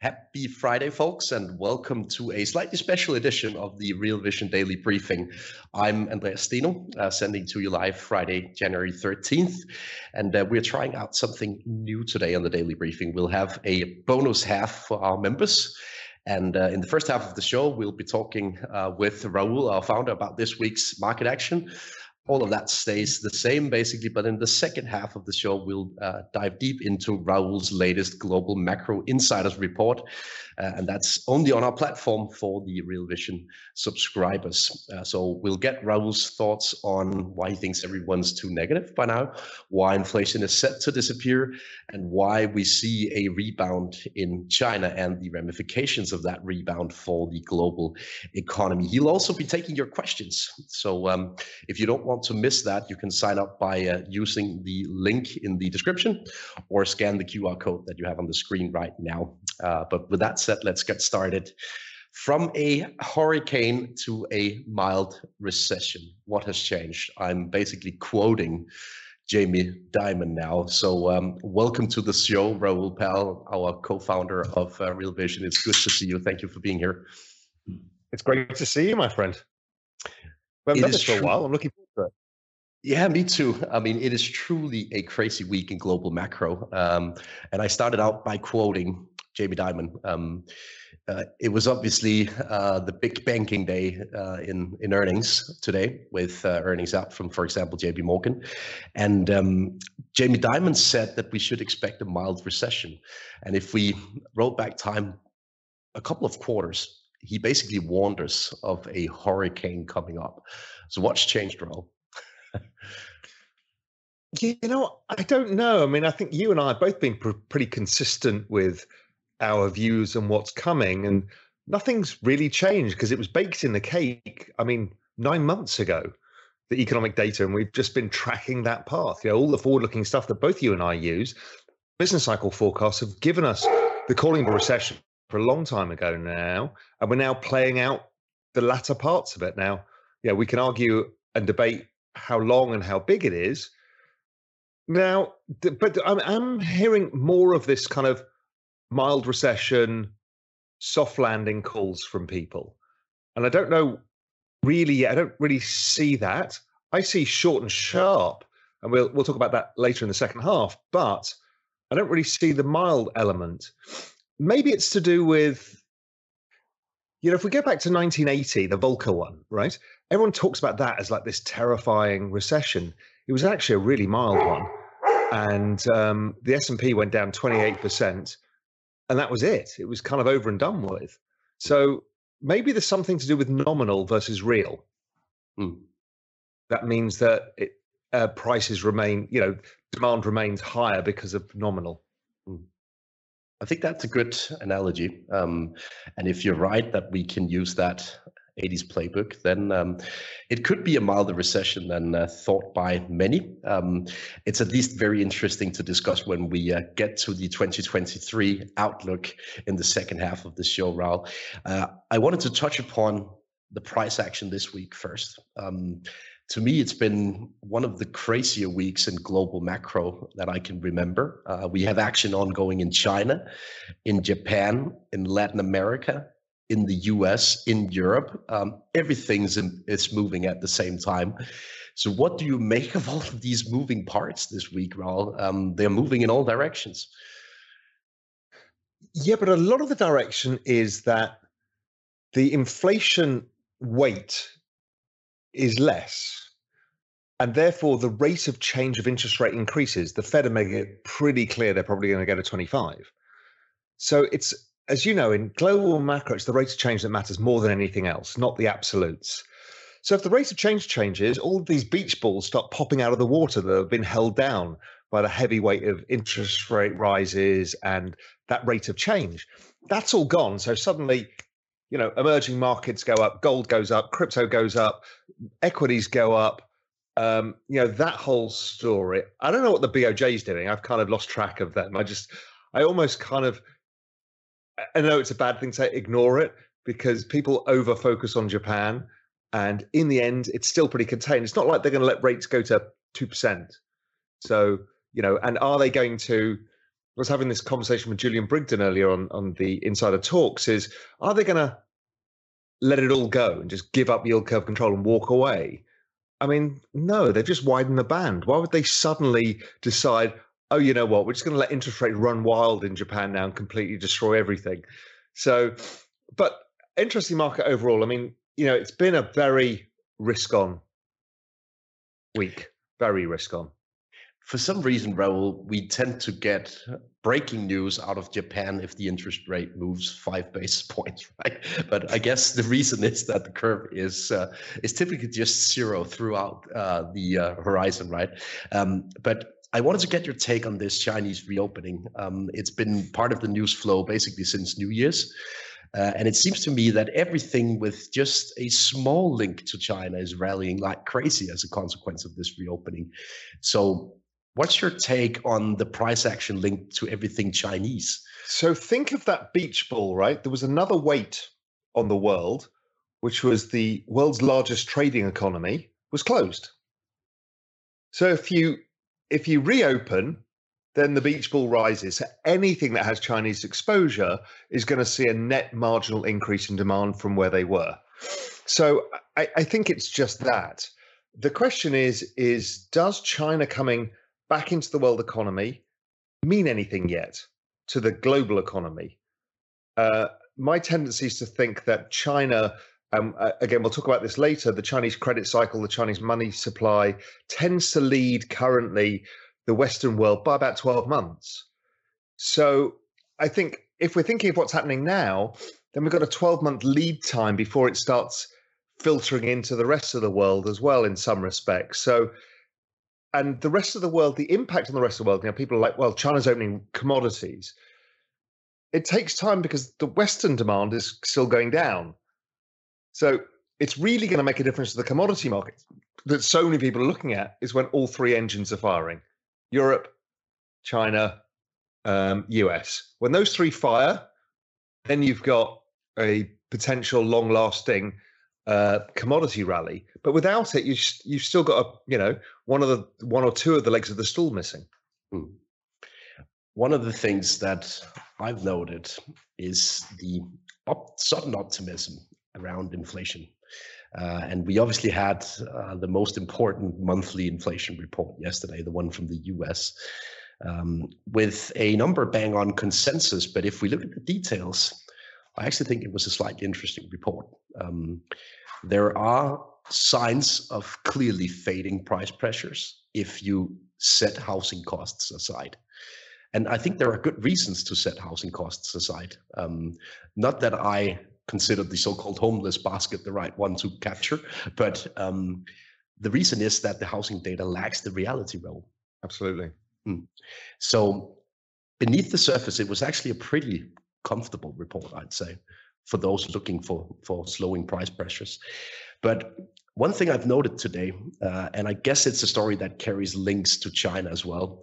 Happy Friday, folks, and welcome to a slightly special edition of the Real Vision Daily Briefing. I'm Andrea Stino, sending to you live Friday, January 13th, and we're trying out something new today on the Daily Briefing. We'll have a bonus half for our members, and in the first half of the show, we'll be talking with Raoul, our founder, about this week's market action. All of that stays the same, basically, but in the second half of the show, we'll dive deep into Raoul's latest Global Macro Insiders report, and that's only on our platform for the Real Vision subscribers. So we'll get Raoul's thoughts on why he thinks everyone's too negative by now, why inflation is set to disappear, and why we see a rebound in China and the ramifications of that rebound for the global economy. He'll also be taking your questions, so if you don't want to miss that, you can sign up by using the link in the description or scan the QR code that you have on the screen right now. But with that said, let's get started. From a hurricane to a mild recession, what has changed? I'm basically quoting Jamie Dimon now. So welcome to the show, Raoul Pal, our co-founder of Real Vision. It's good to see you. Thank you for being here. It's great to see you, my friend. I've done this for a while. I'm looking forward to it. Yeah, me too. I mean, it is truly a crazy week in global macro. And I started out by quoting Jamie Dimon. It was obviously the big banking day in earnings today, with earnings up from, for example, JP Morgan. And Jamie Dimon said that we should expect a mild recession. And if we roll back time a couple of quarters, he basically warned us of a hurricane coming up. So what's changed, Raoul? You know, I don't know. I mean, I think you and I have both been pretty consistent with our views and what's coming, and nothing's really changed because it was baked in the cake. I mean, 9 months ago, the economic data, and we've just been tracking that path. You know, all the forward-looking stuff that both you and I use, business cycle forecasts have given us the calling for recession for a long time ago now, and we're now playing out the latter parts of it now. Yeah, we can argue and debate how long and how big it is now, but I'm hearing more of this kind of mild recession, soft landing calls from people. And I don't know really, I don't really see that. I see short and sharp, and we'll talk about that later in the second half, but I don't really see the mild element. Maybe it's to do with, you know, if we go back to 1980, the Volcker one, right? Everyone talks about that as like this terrifying recession. It was actually a really mild one. And the S&P went down 28%, and that was it. It was kind of over and done with. So maybe there's something to do with nominal versus real. Mm. That means that prices remain, you know, demand remains higher because of nominal. Mm. I think that's a good analogy, and if you're right that we can use that 80s playbook, then it could be a milder recession than thought by many. It's at least very interesting to discuss when we get to the 2023 outlook in the second half of the show, Raoul. I wanted to touch upon the price action this week first. To me, it's been one of the crazier weeks in global macro that I can remember. We have action ongoing in China, in Japan, in Latin America, in the US, in Europe. Everything's moving at the same time. So what do you make of all of these moving parts this week, Raoul? They're moving in all directions. Yeah, but a lot of the direction is that the inflation weight is less, and therefore the rate of change of interest rate increases. The Fed are making it pretty clear they're probably going to go to 25. So it's, as you know, in global macro, it's the rate of change that matters more than anything else, not the absolutes. So if the rate of change changes, all these beach balls start popping out of the water that have been held down by the heavy weight of interest rate rises and that rate of change. That's all gone. So suddenly, you know, emerging markets go up, gold goes up, crypto goes up, equities go up. You know, that whole story. I don't know what the BOJ is doing. I've kind of lost track of them. I almost kind of, I know it's a bad thing to say, ignore it, because people over focus on Japan. And in the end, it's still pretty contained. It's not like they're going to let rates go to 2%. So, you know, and are they going to, I was having this conversation with Julian Brigden earlier on the Insider Talks, is are they going to let it all go and just give up yield curve control and walk away? I mean, no, they've just widened the band. Why would they suddenly decide, oh, you know what, we're just going to let interest rates run wild in Japan now and completely destroy everything? So, but interesting market overall. I mean, you know, it's been a very risk-on week, very risk-on. For some reason, Raoul, we tend to get breaking news out of Japan if the interest rate moves 5 basis points, right? But I guess the reason is that the curve is typically just zero throughout the horizon, right? But I wanted to get your take on this Chinese reopening. It's been part of the news flow basically since New Year's. And it seems to me that everything with just a small link to China is rallying like crazy as a consequence of this reopening. So what's your take on the price action linked to everything Chinese? So think of that beach ball, right? There was another weight on the world, which was the world's largest trading economy was closed. So if you reopen, then the beach ball rises. So anything that has Chinese exposure is going to see a net marginal increase in demand from where they were. So I think it's just that. The question is does China coming back into the world economy mean anything yet to the global economy? My tendency is to think that China, again, we'll talk about this later, the Chinese credit cycle, the Chinese money supply tends to lead currently the Western world by about 12 months. So I think if we're thinking of what's happening now, then we've got a 12-month lead time before it starts filtering into the rest of the world as well in some respects. So, and the rest of the world, the impact on the rest of the world, you know, people are like, well, China's opening commodities. It takes time because the Western demand is still going down. So it's really going to make a difference to the commodity market that so many people are looking at is when all three engines are firing. Europe, China, US. When those three fire, then you've got a potential long-lasting commodity rally. But without it, you've still got a, you know, one or two of the legs of the stool missing. Mm. One of the things that I've noted is the sudden optimism around inflation. And we obviously had the most important monthly inflation report yesterday, the one from the US, with a number bang on consensus. But if we look at the details, I actually think it was a slightly interesting report. There are signs of clearly fading price pressures if you set housing costs aside. And I think there are good reasons to set housing costs aside. Not that I considered the so-called homeless basket the right one to capture. But the reason is that the housing data lacks the reality role. Absolutely. Mm. So beneath the surface, it was actually a pretty comfortable report, I'd say, for those looking for slowing price pressures. But one thing I've noted today, and I guess it's a story that carries links to China as well,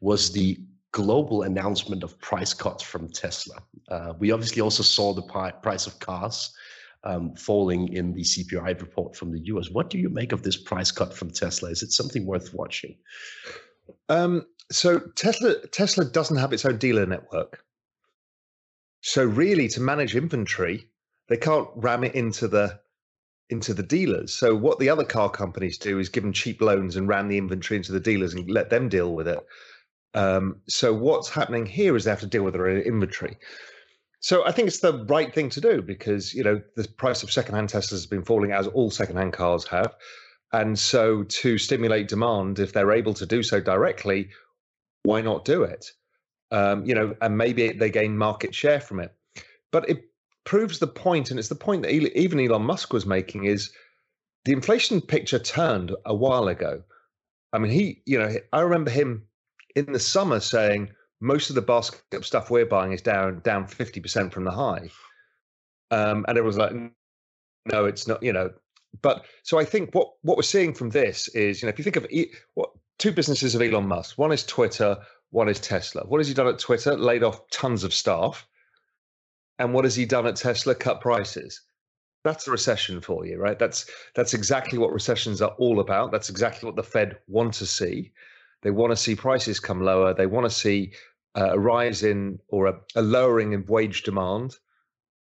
was the global announcement of price cuts from Tesla. We obviously also saw the price of cars falling in the CPI report from the US. What do you make of this price cut from Tesla? Is it something worth watching? So Tesla doesn't have its own dealer network. So really, to manage inventory, they can't ram it into the dealers. So what the other car companies do is give them cheap loans and ram the inventory into the dealers and let them deal with it. So what's happening here is they have to deal with their own inventory. So I think it's the right thing to do because, you know, the price of secondhand Teslas has been falling as all secondhand cars have. And so to stimulate demand, if they're able to do so directly, why not do it? You know, and maybe they gain market share from it. But it proves the point, and it's the point that even Elon Musk was making, is the inflation picture turned a while ago. I mean, he, you know, I remember him in the summer saying most of the basket of stuff we're buying is down 50% from the high. And everyone's like, no, it's not, you know. But so I think what we're seeing from this is, you know, if you think of two businesses of Elon Musk, one is Twitter, one is Tesla. What has he done at Twitter? Laid off tons of staff. And what has he done at Tesla? Cut prices. That's a recession for you, right? That's exactly what recessions are all about. That's exactly what the Fed want to see. They want to see prices come lower. They want to see a rise in or a lowering in wage demand.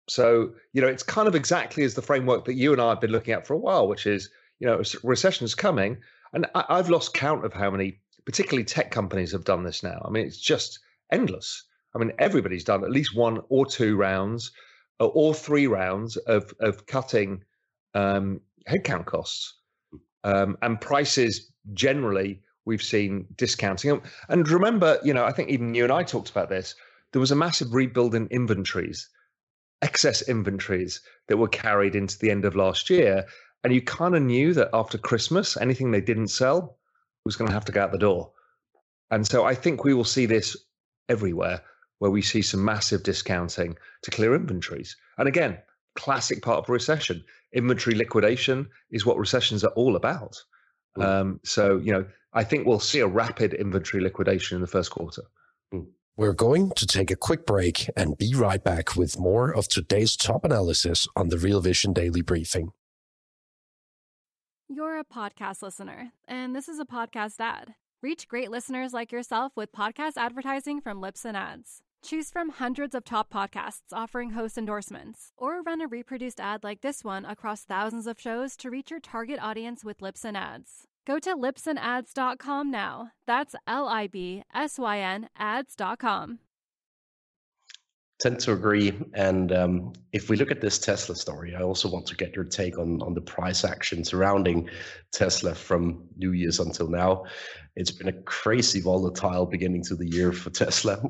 So, you know, it's kind of exactly as the framework that you and I have been looking at for a while, which is, you know, recession's coming. And I've lost count of how many, particularly tech companies, have done this now. I mean, it's just endless. I mean, everybody's done at least one or two rounds or three rounds of cutting headcount costs. And prices generally, we've seen discounting. And remember, you know, I think even you and I talked about this. There was a massive rebuild in inventories, excess inventories that were carried into the end of last year. And you kind of knew that after Christmas, anything they didn't sell was going to have to go out the door. And so I think we will see this everywhere, where we see some massive discounting to clear inventories. And again, classic part of a recession. Inventory liquidation is what recessions are all about. Mm. So, you know, I think we'll see a rapid inventory liquidation in the first quarter. Mm. We're going to take a quick break and be right back with more of today's top analysis on the Real Vision Daily Briefing. You're a podcast listener, and this is a podcast ad. Reach great listeners like yourself with podcast advertising from Lips and Ads. Choose from hundreds of top podcasts offering host endorsements, or run a reproduced ad like this one across thousands of shows to reach your target audience with Lips and Ads. Go to lipsandads.com now. That's LIBSYN ads.com. Tend to agree, and if we look at this Tesla story, I also want to get your take on the price action surrounding Tesla from New Year's until now. It's been a crazy volatile beginning to the year for Tesla,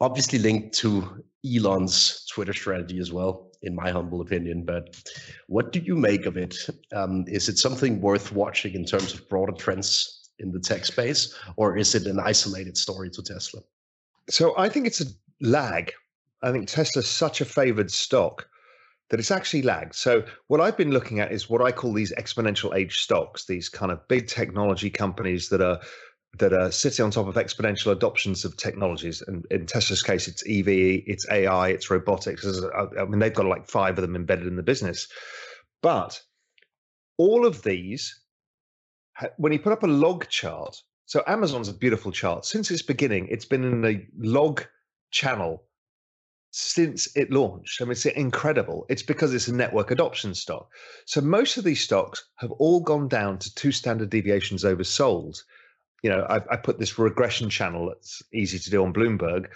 obviously linked to Elon's Twitter strategy as well, in my humble opinion. But what do you make of it? Is it something worth watching in terms of broader trends in the tech space, or is it an isolated story to Tesla? So I think it's a lag. I think Tesla's such a favored stock that it's actually lagged. So what I've been looking at is what I call these exponential age stocks, these kind of big technology companies that are sitting on top of exponential adoptions of technologies. And in Tesla's case, it's EV, it's AI, it's robotics. I mean, they've got like 5 of them embedded in the business. But all of these, when you put up a log chart, so Amazon's a beautiful chart. Since its beginning, it's been in a log channel since it launched. I mean, it's incredible. It's because it's a network adoption stock. So most of these stocks have all gone down to 2 standard deviations oversold. You know, I put this regression channel that's easy to do on Bloomberg,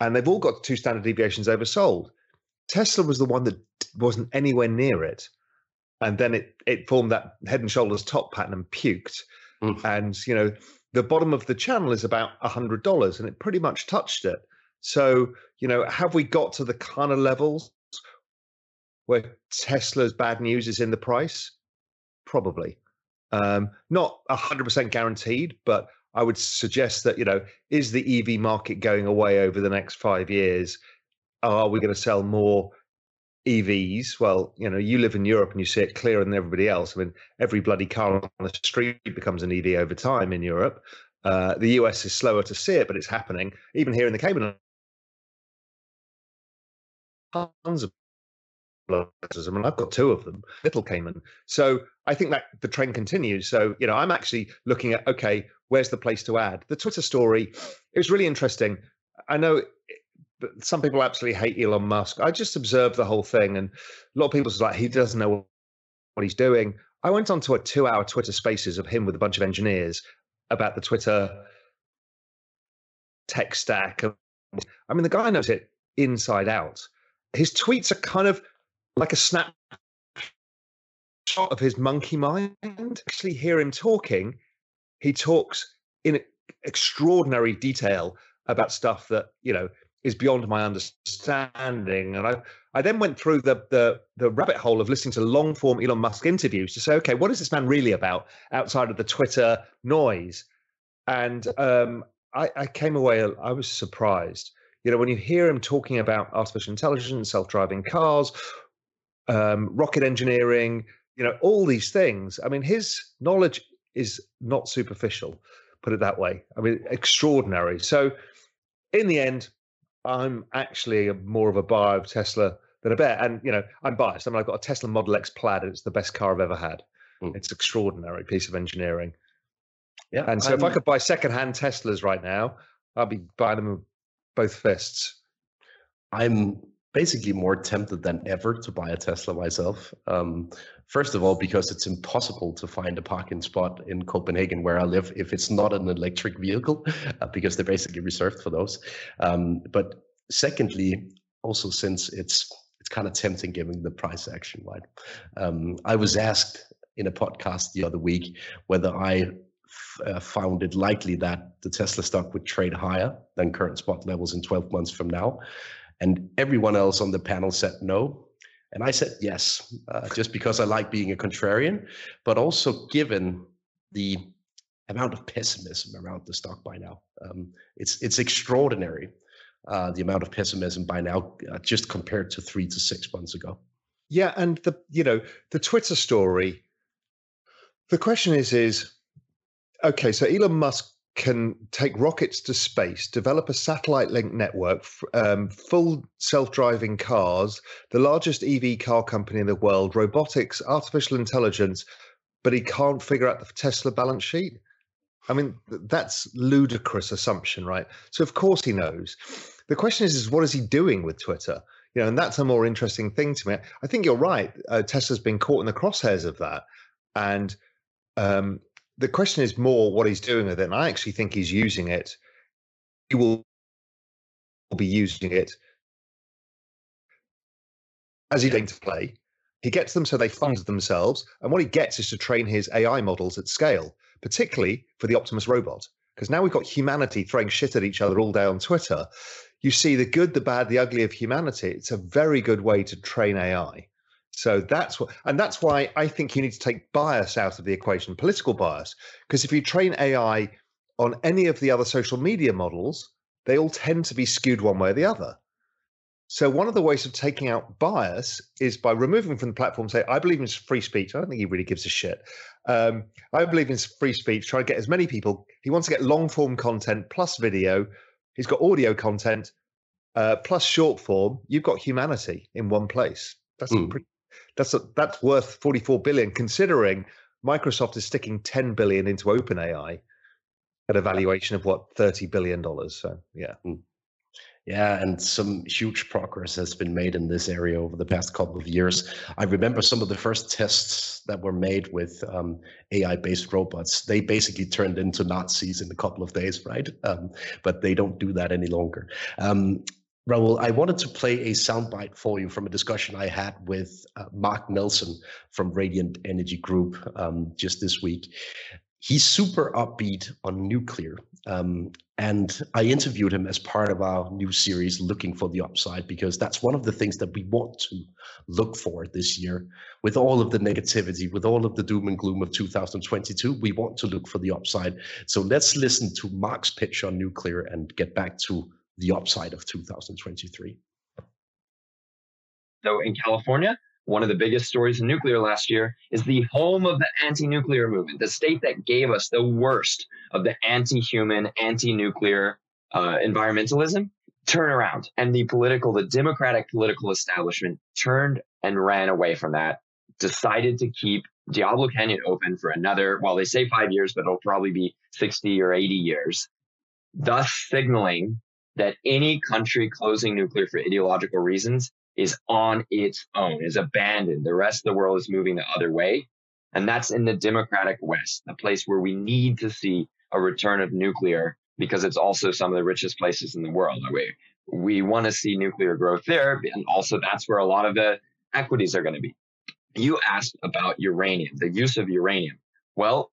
and they've all got 2 standard deviations oversold. Tesla was the one that wasn't anywhere near it. And then it formed that head and shoulders top pattern and puked. Mm. And, you know, the bottom of the channel is about $100, and it pretty much touched it. So, you know, have we got to the kind of levels where Tesla's bad news is in the price? Probably. Not 100% guaranteed, but I would suggest that, you know, is the EV market going away over the next 5 years? Are we going to sell more EVs? Well, you know, you live in Europe and you see it clearer than everybody else. I mean, every bloody car on the street becomes an EV over time in Europe. The US is slower to see it, but it's happening. Even here in the Cayman, tons of I mean, I've got 2 of them, Little Cayman. So I think that the trend continues. So, you know, I'm actually looking at, okay, where's the place to add? The Twitter story, it was really interesting. I know some people absolutely hate Elon Musk. I just observed the whole thing, and a lot of people were like, he doesn't know what he's doing. I went on to a 2-hour Twitter spaces of him with a bunch of engineers about the Twitter tech stack. I mean, the guy knows it inside out. His tweets are kind of like a snapshot of his monkey mind. Actually hear him talking. He talks in extraordinary detail about stuff that, you know, is beyond my understanding. And I then went through the rabbit hole of listening to long-form Elon Musk interviews to say, okay, what is this man really about outside of the Twitter noise? And I came away, I was surprised. You know, when you hear him talking about artificial intelligence, self-driving cars, rocket engineering, you know, all these things. I mean, his knowledge is not superficial, put it that way. I mean, extraordinary. So in the end, I'm actually more of a buyer of Tesla than a bear. And, you know, I'm biased. I mean, I've got a Tesla Model X Plaid, and it's the best car I've ever had. Mm. It's an extraordinary piece of engineering. Yeah. And so if I could buy secondhand Teslas right now, I'd be buying them with both fists. I'm basically more tempted than ever to buy a Tesla myself. First of all, because it's impossible to find a parking spot in Copenhagen where I live if it's not an electric vehicle, because they're basically reserved for those. But secondly, also since it's kind of tempting given the price action, right? I was asked in a podcast the other week whether I found it likely that the Tesla stock would trade higher than current spot levels in 12 months from now. And everyone else on the panel said no. And I said yes, just because I like being a contrarian, but also given the amount of pessimism around the stock by now. It's extraordinary, the amount of pessimism by now, just compared to 3 to 6 months ago. Yeah, and the Twitter story, the question is, okay, so Elon Musk can take rockets to space, develop a satellite link network, full self-driving cars, the largest EV car company in the world, robotics, artificial intelligence, but he can't figure out the Tesla balance sheet. I mean, that's ludicrous assumption, right? So of course he knows. The question is what is he doing with Twitter? You know, and that's a more interesting thing to me. I think you're right. Tesla's been caught in the crosshairs of that. And, the question is more what he's doing with it. And I actually think he's using it. He will be using it as he's going to play. He gets them so they fund themselves. And what he gets is to train his AI models at scale, particularly for the Optimus robot. Because now we've got humanity throwing shit at each other all day on Twitter. You see the good, the bad, the ugly of humanity. It's a very good way to train AI. So that's what, and that's why I think you need to take bias out of the equation, political bias, because if you train AI on any of the other social media models, they all tend to be skewed one way or the other. So one of the ways of taking out bias is by removing from the platform, say, I believe in free speech. I don't think he really gives a shit. I believe in free speech, try to get as many people. He wants to get long form content plus video. He's got audio content plus short form. You've got humanity in one place. That's that's worth $44 billion, considering Microsoft is sticking $10 billion into OpenAI at a valuation of what, $30 billion. So yeah, yeah, and some huge progress has been made in this area over the past couple of years. I remember some of the first tests that were made with AI-based robots. They basically turned into Nazis in a couple of days, right? But they don't do that any longer. Raoul, I wanted to play a soundbite for you from a discussion I had with Mark Nelson from Radiant Energy Group just this week. He's super upbeat on nuclear, and I interviewed him as part of our new series, Looking for the Upside, because that's one of the things that we want to look for this year. With all of the negativity, with all of the doom and gloom of 2022, we want to look for the upside. So let's listen to Mark's pitch on nuclear and get back to the upside of 2023. So in California, one of the biggest stories in nuclear last year is the home of the anti-nuclear movement, the state that gave us the worst of the anti-human, anti-nuclear environmentalism, turnaround. And the Democratic political establishment turned and ran away from that, decided to keep Diablo Canyon open for another, well, they say 5 years, but it'll probably be 60 or 80 years, thus signaling that any country closing nuclear for ideological reasons is on its own, is abandoned. The rest of the world is moving the other way. And that's in the democratic West, the place where we need to see a return of nuclear because it's also some of the richest places in the world. We want to see nuclear growth there. And also that's where a lot of the equities are going to be. You asked about uranium, the use of uranium. Well,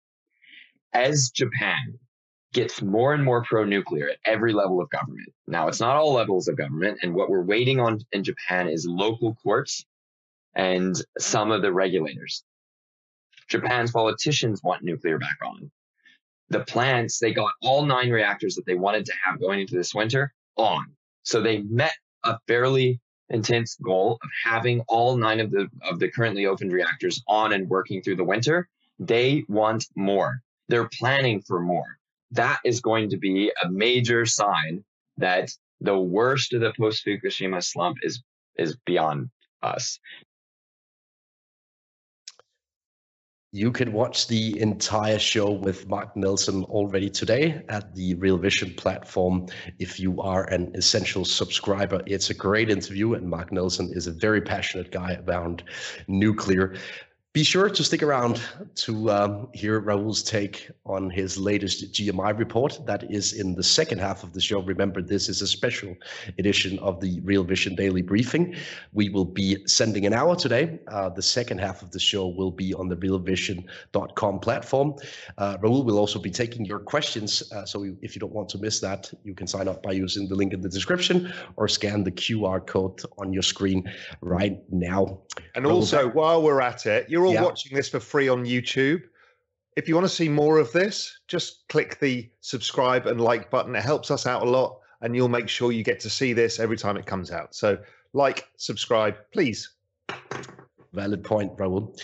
as Japan gets more and more pro-nuclear at every level of government. Now, it's not all levels of government. And what we're waiting on in Japan is local courts and some of the regulators. Japan's politicians want nuclear back on. The plants, they got all 9 reactors that they wanted to have going into this winter on. So they met a fairly intense goal of having all 9 of the currently opened reactors on and working through the winter. They want more. They're planning for more. That is going to be a major sign that the worst of the post-Fukushima slump is beyond us. You can watch the entire show with Mark Nelson already today at the Real Vision platform. If you are an essential subscriber, it's a great interview, and Mark Nelson is a very passionate guy about nuclear. Be sure to stick around to hear Raoul's take on his latest GMI report. That is in the second half of the show. Remember, this is a special edition of the Real Vision Daily Briefing. We will be sending an hour today. The second half of the show will be on the realvision.com platform. Raoul will also be taking your questions. So if you don't want to miss that, you can sign up by using the link in the description or scan the QR code on your screen right now. And Raoul, also, while we're at it, you're all watching this for free on YouTube. If you want to see more of this, just click the subscribe and like button. It helps us out a lot, and you'll make sure you get to see this every time it comes out. So like, subscribe, please. Valid point, Raoul.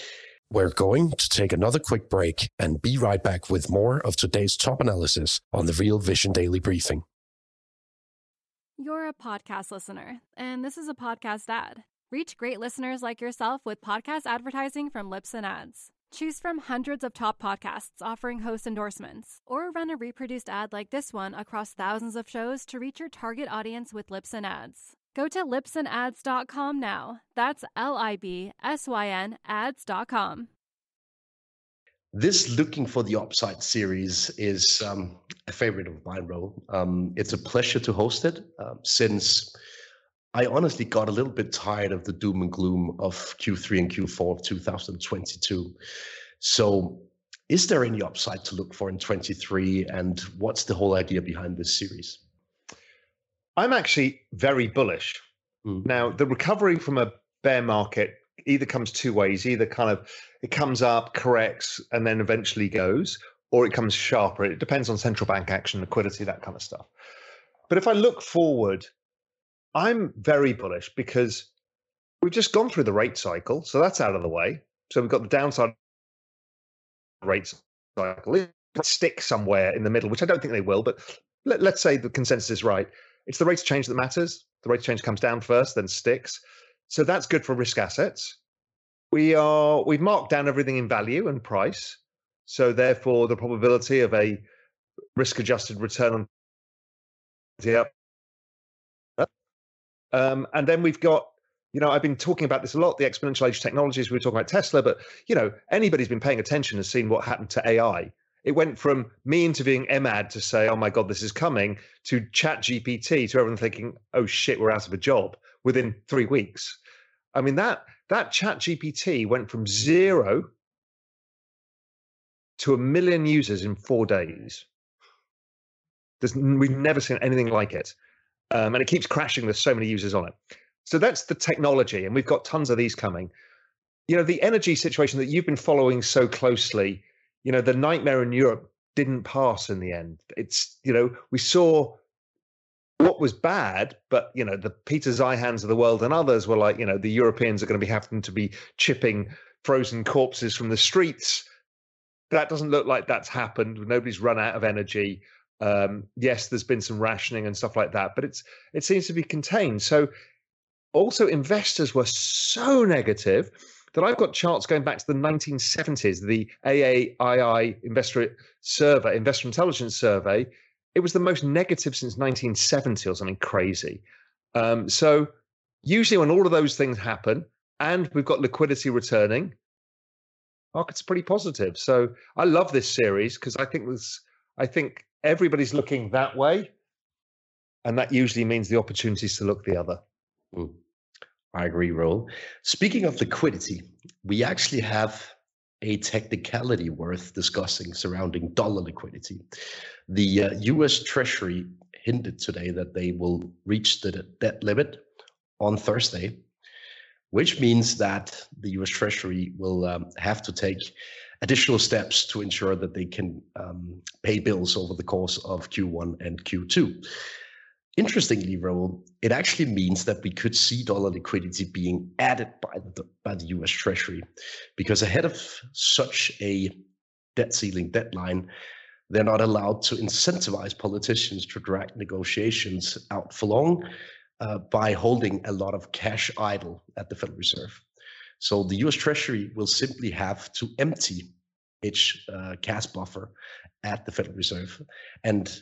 We're going to take another quick break and be right back with more of today's top analysis on the Real Vision Daily Briefing. You're a podcast listener, and this is a podcast ad. Reach great listeners like yourself with podcast advertising from Lips and Ads. Choose from hundreds of top podcasts offering host endorsements, or run a reproduced ad like this one across thousands of shows to reach your target audience with Lips and Ads. Go to lipsandads.com now. That's LIBSYN ads.com. This Looking for the Upside series is a favorite of mine, Raoul. It's a pleasure to host it since I honestly got a little bit tired of the doom and gloom of Q3 and Q4 of 2022. So is there any upside to look for in 23? And what's the whole idea behind this series? I'm actually very bullish. Now, the recovery from a bear market either comes two ways, either kind of it comes up, corrects, and then eventually goes, or it comes sharper. It depends on central bank action, liquidity, that kind of stuff. But if I look forward, I'm very bullish because we've just gone through the rate cycle. So that's out of the way. So we've got the downside rate cycle. It sticks somewhere in the middle, which I don't think they will. But let's say the consensus is right. It's the rate of change that matters. The rate of change comes down first, then sticks. So that's good for risk assets. We've marked down everything in value and price. So therefore, the probability of a risk-adjusted return on the up. And then we've got, I've been talking about this a lot, the exponential age technologies. We were talking about Tesla, but, anybody's been paying attention has seen what happened to AI. It went from me interviewing Emad to say, oh, my God, this is coming, to ChatGPT, to everyone thinking, oh, shit, we're out of a job within 3 weeks. I mean, that ChatGPT went from 0 to 1 million users in 4 days. We've never seen anything like it. And it keeps crashing. There's so many users on it. So that's the technology. And we've got tons of these coming. The energy situation that you've been following so closely, the nightmare in Europe didn't pass in the end. It's, we saw what was bad, but, the Peter Zihans of the world and others were like, the Europeans are going to be having to be chipping frozen corpses from the streets. That doesn't look like that's happened. Nobody's run out of energy. Yes, there's been some rationing and stuff like that, but it seems to be contained. So also investors were so negative that I've got charts going back to the 1970s, the AAII Investor Intelligence Survey. It was the most negative since 1970 or something crazy. So usually when all of those things happen and we've got liquidity returning, market's pretty positive. So I love this series because I think there's I think everybody's looking that way, and that usually means the opportunities to look the other. Mm. I agree, Raoul. Speaking of liquidity, we actually have a technicality worth discussing surrounding dollar liquidity. The US Treasury hinted today that they will reach the debt limit on Thursday, which means that the US Treasury will have to take additional steps to ensure that they can pay bills over the course of Q1 and Q2. Interestingly, Raoul, it actually means that we could see dollar liquidity being added by the US Treasury, because ahead of such a debt ceiling deadline, they're not allowed to incentivize politicians to drag negotiations out for long by holding a lot of cash idle at the Federal Reserve. So the US Treasury will simply have to empty its cash buffer at the Federal Reserve, and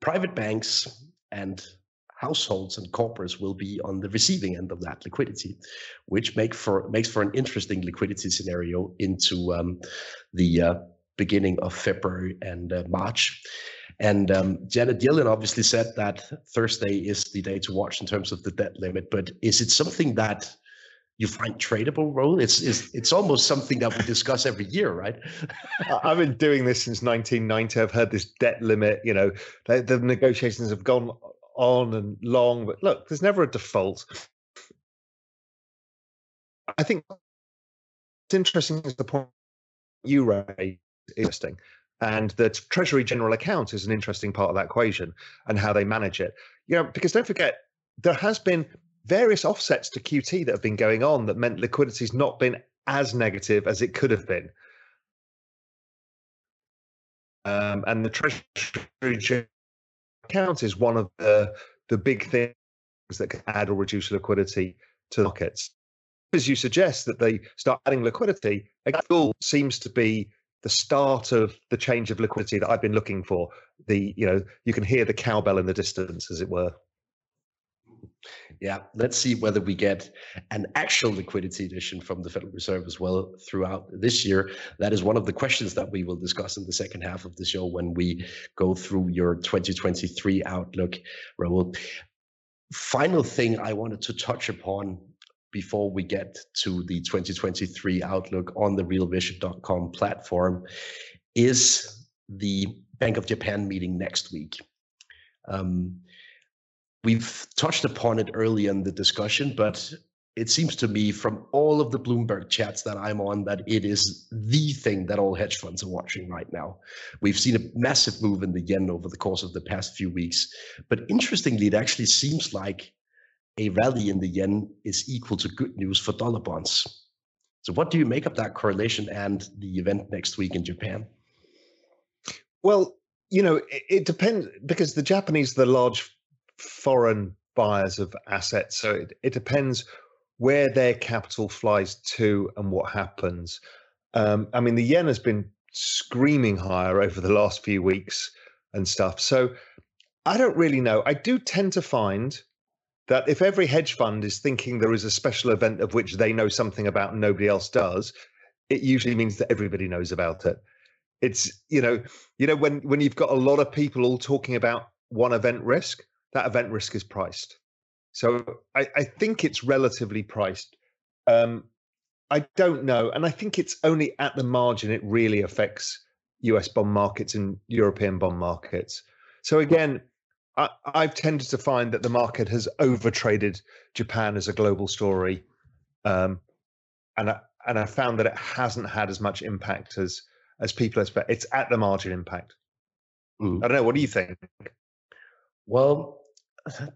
private banks and households and corporates will be on the receiving end of that liquidity, which makes for an interesting liquidity scenario into the beginning of February and March. And Janet Yellen obviously said that Thursday is the day to watch in terms of the debt limit, but is it something that you find tradable, Raoul? It's almost something that we discuss every year, right? I've been doing this since 1990. I've heard this debt limit. You know, the negotiations have gone on and long, but look, there's never a default. I think it's interesting is the point you raised. Interesting. And the Treasury General Account is an interesting part of that equation and how they manage it. You know, because don't forget, there has been various offsets to QT that have been going on that meant liquidity's not been as negative as it could have been. And the Treasury account is one of the big things that can add or reduce liquidity to markets. As you suggest that they start adding liquidity, it seems to be the start of the change of liquidity that I've been looking for. You can hear the cowbell in the distance, as it were. Yeah, let's see whether we get an actual liquidity addition from the Federal Reserve as well throughout this year. That is one of the questions that we will discuss in the second half of the show when we go through your 2023 outlook, Raoul. Final thing I wanted to touch upon before we get to the 2023 outlook on the realvision.com platform is the Bank of Japan meeting next week. We've touched upon it early in the discussion, but it seems to me from all of the Bloomberg chats that I'm on that it is the thing that all hedge funds are watching right now. We've seen a massive move in the yen over the course of the past few weeks, but interestingly, it actually seems like a rally in the yen is equal to good news for dollar bonds. So what do you make of that correlation and the event next week in Japan? Well, you know, it depends, because the Japanese, the large foreign buyers of assets. So it depends where their capital flies to and what happens. I mean, the yen has been screaming higher over the last few weeks and stuff. So I don't really know. I do tend to find that if every hedge fund is thinking there is a special event of which they know something about and nobody else does, it usually means that everybody knows about it. It's, you know, when you've got a lot of people all talking about one event risk, that event risk is priced. So I think it's relatively priced. I don't know. And I think it's only at the margin it really affects US bond markets and European bond markets. So again, I've tended to find that the market has overtraded Japan as a global story. And I found that it hasn't had as much impact as people expect. It's at the margin impact. Mm. I don't know. What do you think? Well,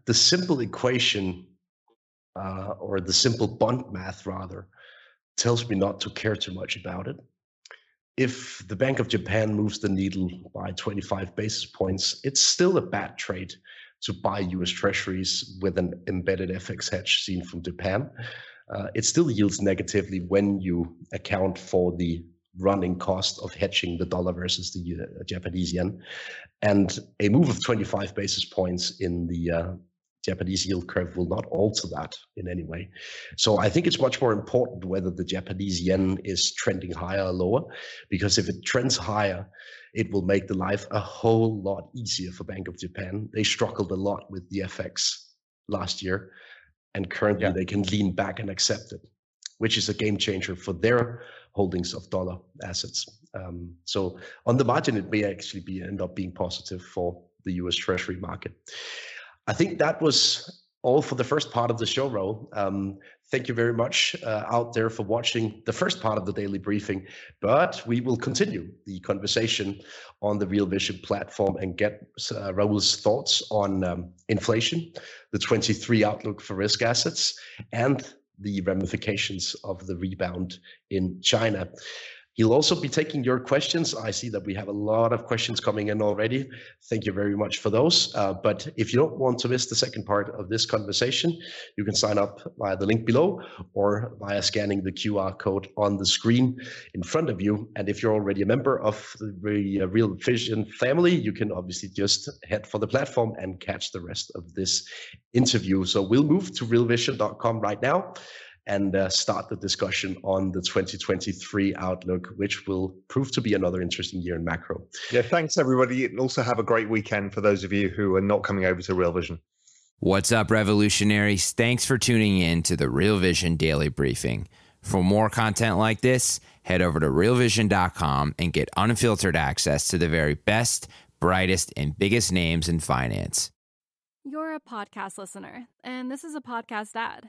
the simple equation, or the simple bond math rather, tells me not to care too much about it. If the Bank of Japan moves the needle by 25 basis points, it's still a bad trade to buy US Treasuries with an embedded FX hedge seen from Japan. It still yields negatively when you account for the running cost of hedging the dollar versus the Japanese yen, and a move of 25 basis points in the Japanese yield curve will not alter that in any way. So I think it's much more important whether the Japanese yen is trending higher or lower, because if it trends higher, it will make the life a whole lot easier for Bank of Japan. They struggled a lot with the FX last year, and currently they can lean back and accept it, which is a game changer for their holdings of dollar assets. So on the margin, it may actually be end up being positive for the US Treasury market. I think that was all for the first part of the show, Raoul. Thank you very much out there for watching the first part of the daily briefing, but we will continue the conversation on the Real Vision platform and get Raoul's thoughts on inflation, the 23 outlook for risk assets, and the ramifications of the rebound in China. He'll also be taking your questions. I see that we have a lot of questions coming in already. Thank you very much for those. But if you don't want to miss the second part of this conversation, you can sign up via the link below or via scanning the QR code on the screen in front of you. And if you're already a member of the Real Vision family, you can obviously just head for the platform and catch the rest of this interview. So we'll move to realvision.com right now and start the discussion on the 2023 outlook, which will prove to be another interesting year in macro. Yeah, thanks everybody, and also have a great weekend for those of you who are not coming over to Real Vision. What's up, revolutionaries? Thanks for tuning in to the Real Vision Daily Briefing. For more content like this, head over to realvision.com and get unfiltered access to the very best, brightest, and biggest names in finance. You're a podcast listener, and this is a podcast ad.